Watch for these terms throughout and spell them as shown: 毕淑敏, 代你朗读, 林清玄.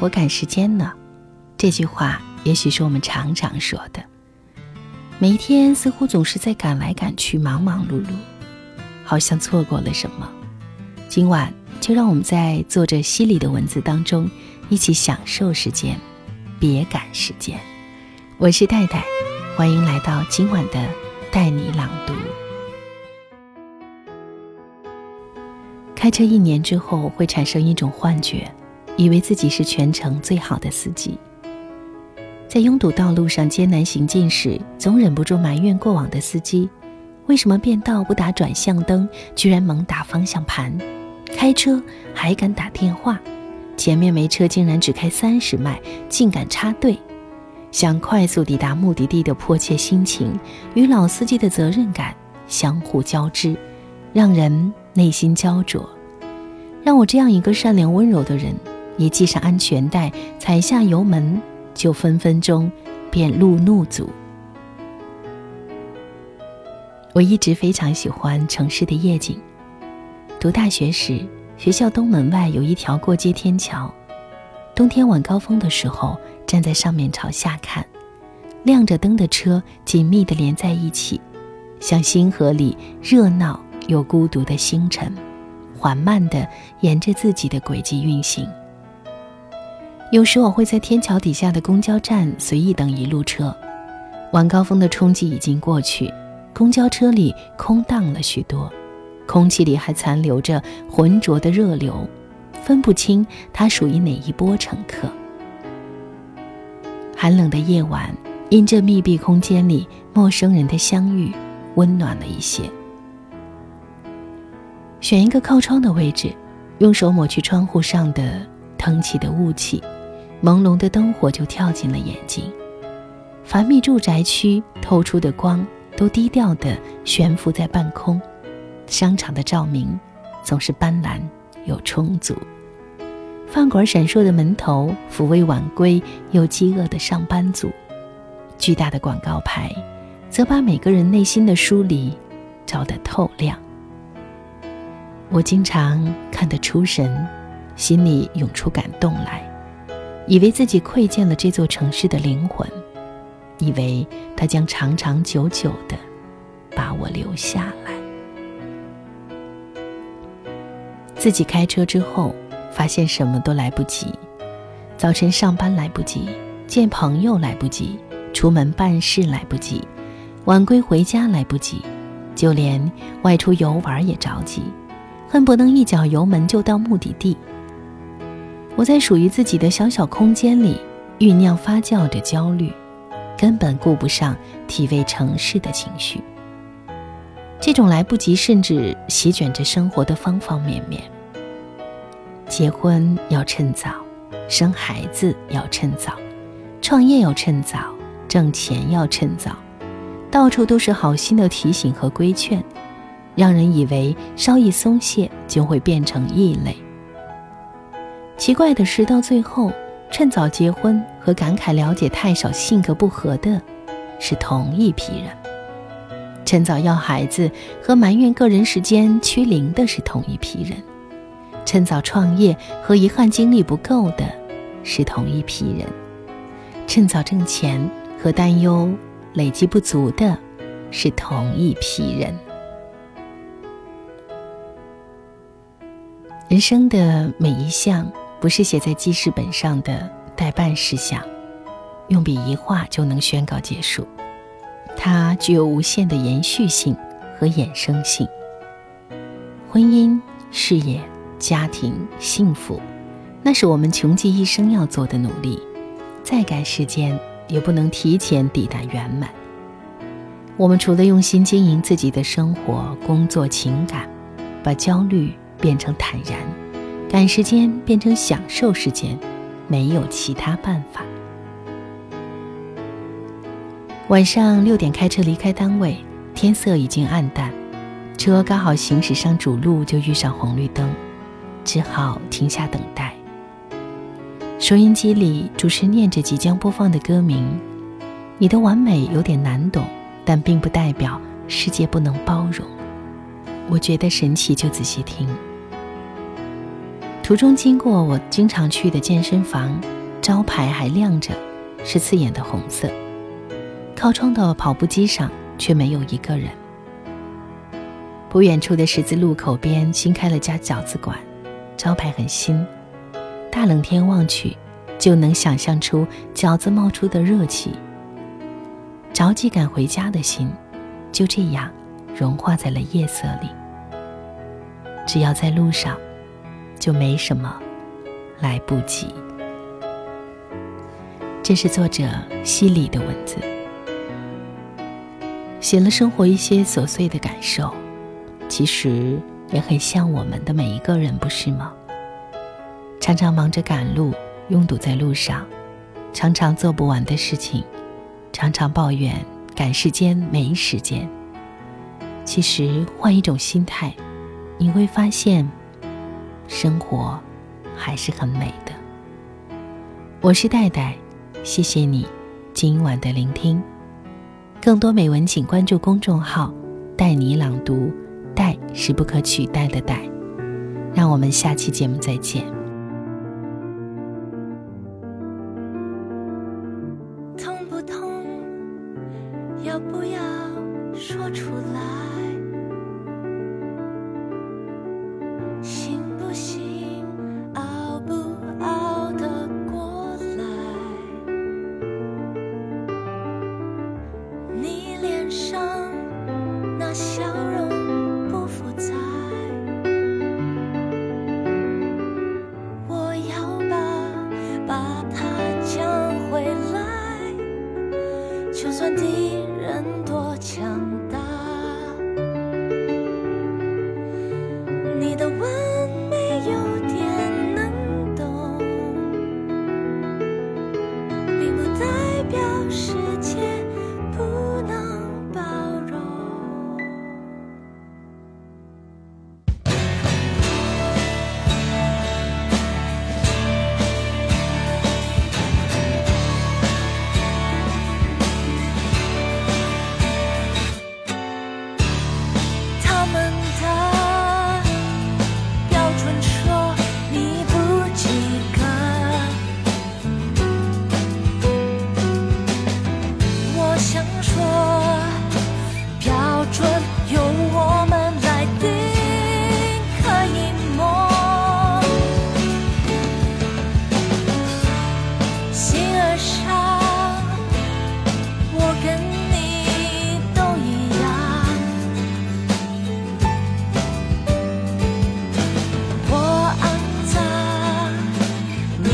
我赶时间呢。这句话也许是我们常常说的。每一天似乎总是在赶来赶去，忙忙碌碌，好像错过了什么。今晚就让我们在作者犀利的文字当中一起享受时间，别赶时间。我是戴戴，欢迎来到今晚的带你朗读。开车1年之后，会产生一种幻觉，以为自己是全城最好的司机。在拥堵道路上艰难行进时，总忍不住埋怨过往的司机，为什么变道不打转向灯，居然猛打方向盘，开车还敢打电话，前面没车竟然只开30迈，竟敢插队。想快速抵达目的地的迫切心情与老司机的责任感相互交织，让人内心焦灼。让我这样一个善良温柔的人也系上安全带，踩下油门就分分钟变路怒族。我一直非常喜欢城市的夜景。读大学时，学校东门外有一条过街天桥，冬天晚高峰的时候，站在上面朝下看，亮着灯的车紧密地连在一起，像星河里热闹又孤独的星辰，缓慢地沿着自己的轨迹运行。有时我会在天桥底下的公交站随意等一路车，晚高峰的冲击已经过去，公交车里空荡了许多，空气里还残留着浑浊的热流，分不清它属于哪一波乘客。寒冷的夜晚，因这密闭空间里陌生人的相遇，温暖了一些。选一个靠窗的位置，用手抹去窗户上的腾起的雾气，朦胧的灯火就跳进了眼睛。繁密住宅区透出的光都低调地悬浮在半空，商场的照明总是斑斓又充足，饭馆闪烁的门头抚慰晚归又饥饿的上班族，巨大的广告牌则把每个人内心的疏离照得透亮。我经常看得出神，心里涌出感动来，以为自己窥见了这座城市的灵魂，以为它将长长久久地把我留下来。自己开车之后，发现什么都来不及，早晨上班来不及，见朋友来不及，出门办事来不及，晚归回家来不及，就连外出游玩也着急，恨不能一脚油门就到目的地。我在属于自己的小小空间里酝酿发酵着焦虑，根本顾不上体味城市的情绪。这种来不及甚至席卷着生活的方方面面。结婚要趁早，生孩子要趁早，创业要趁早，挣钱要趁早，到处都是好心的提醒和规劝，让人以为稍一松懈就会变成异类。奇怪的是，到最后趁早结婚和感慨了解太少性格不合的是同一批人，趁早要孩子和埋怨个人时间趋零的是同一批人，趁早创业和遗憾精力不够的是同一批人，趁早挣钱和担忧累积不足的是同一批人。人生的每一项不是写在记事本上的待办事项，用笔一画就能宣告结束，它具有无限的延续性和衍生性。婚姻、事业、家庭、幸福，那是我们穷极一生要做的努力，再赶时间也不能提前抵达圆满。我们除了用心经营自己的生活、工作、情感，把焦虑变成坦然，赶时间变成享受时间，没有其他办法。晚上6点开车离开单位，天色已经暗淡，车刚好行驶上主路就遇上红绿灯，只好停下等待。收音机里主持念着即将播放的歌名，你的完美有点难懂，但并不代表世界不能包容。我觉得神奇，就仔细听。途中经过我经常去的健身房，招牌还亮着，是刺眼的红色。靠窗的跑步机上却没有一个人。不远处的十字路口边新开了家饺子馆，招牌很新，大冷天望去就能想象出饺子冒出的热气，着急赶回家的心就这样融化在了夜色里。只要在路上，就没什么来不及。这是作者西里的文字，写了生活一些琐碎的感受，其实也很像我们的每一个人，不是吗？常常忙着赶路，拥堵在路上，常常做不完的事情，常常抱怨赶时间没时间。其实换一种心态，你会发现生活还是很美的。我是戴戴，谢谢你今晚的聆听。更多美文请关注公众号带你朗读，戴是不可取代的戴。让我们下期节目再见。痛不痛，要不要说出来？行不行，熬不熬得过来？你脸上那笑容不复在，我要把它抢回来。就算敌人多强大，你的吻没有点能懂，并不代表世界不能包容。他们的标准说你不及格，我想说标准由我们来定，可以吗？形而上我跟你都一样，我肮脏，你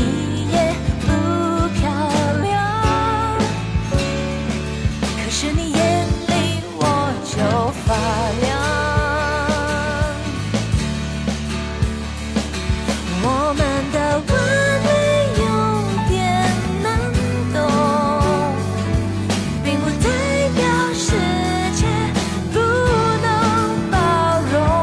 也不漂亮，可是你眼里我就发亮。我们的吻没有点难懂，并不代表世界不能包容。我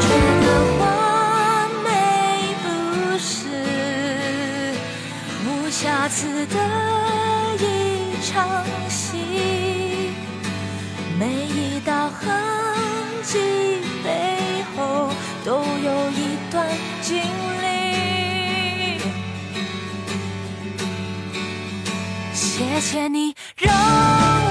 觉得完美不是无瑕疵的一场戏，每一道痕迹背后都有一段经历。谢谢你让我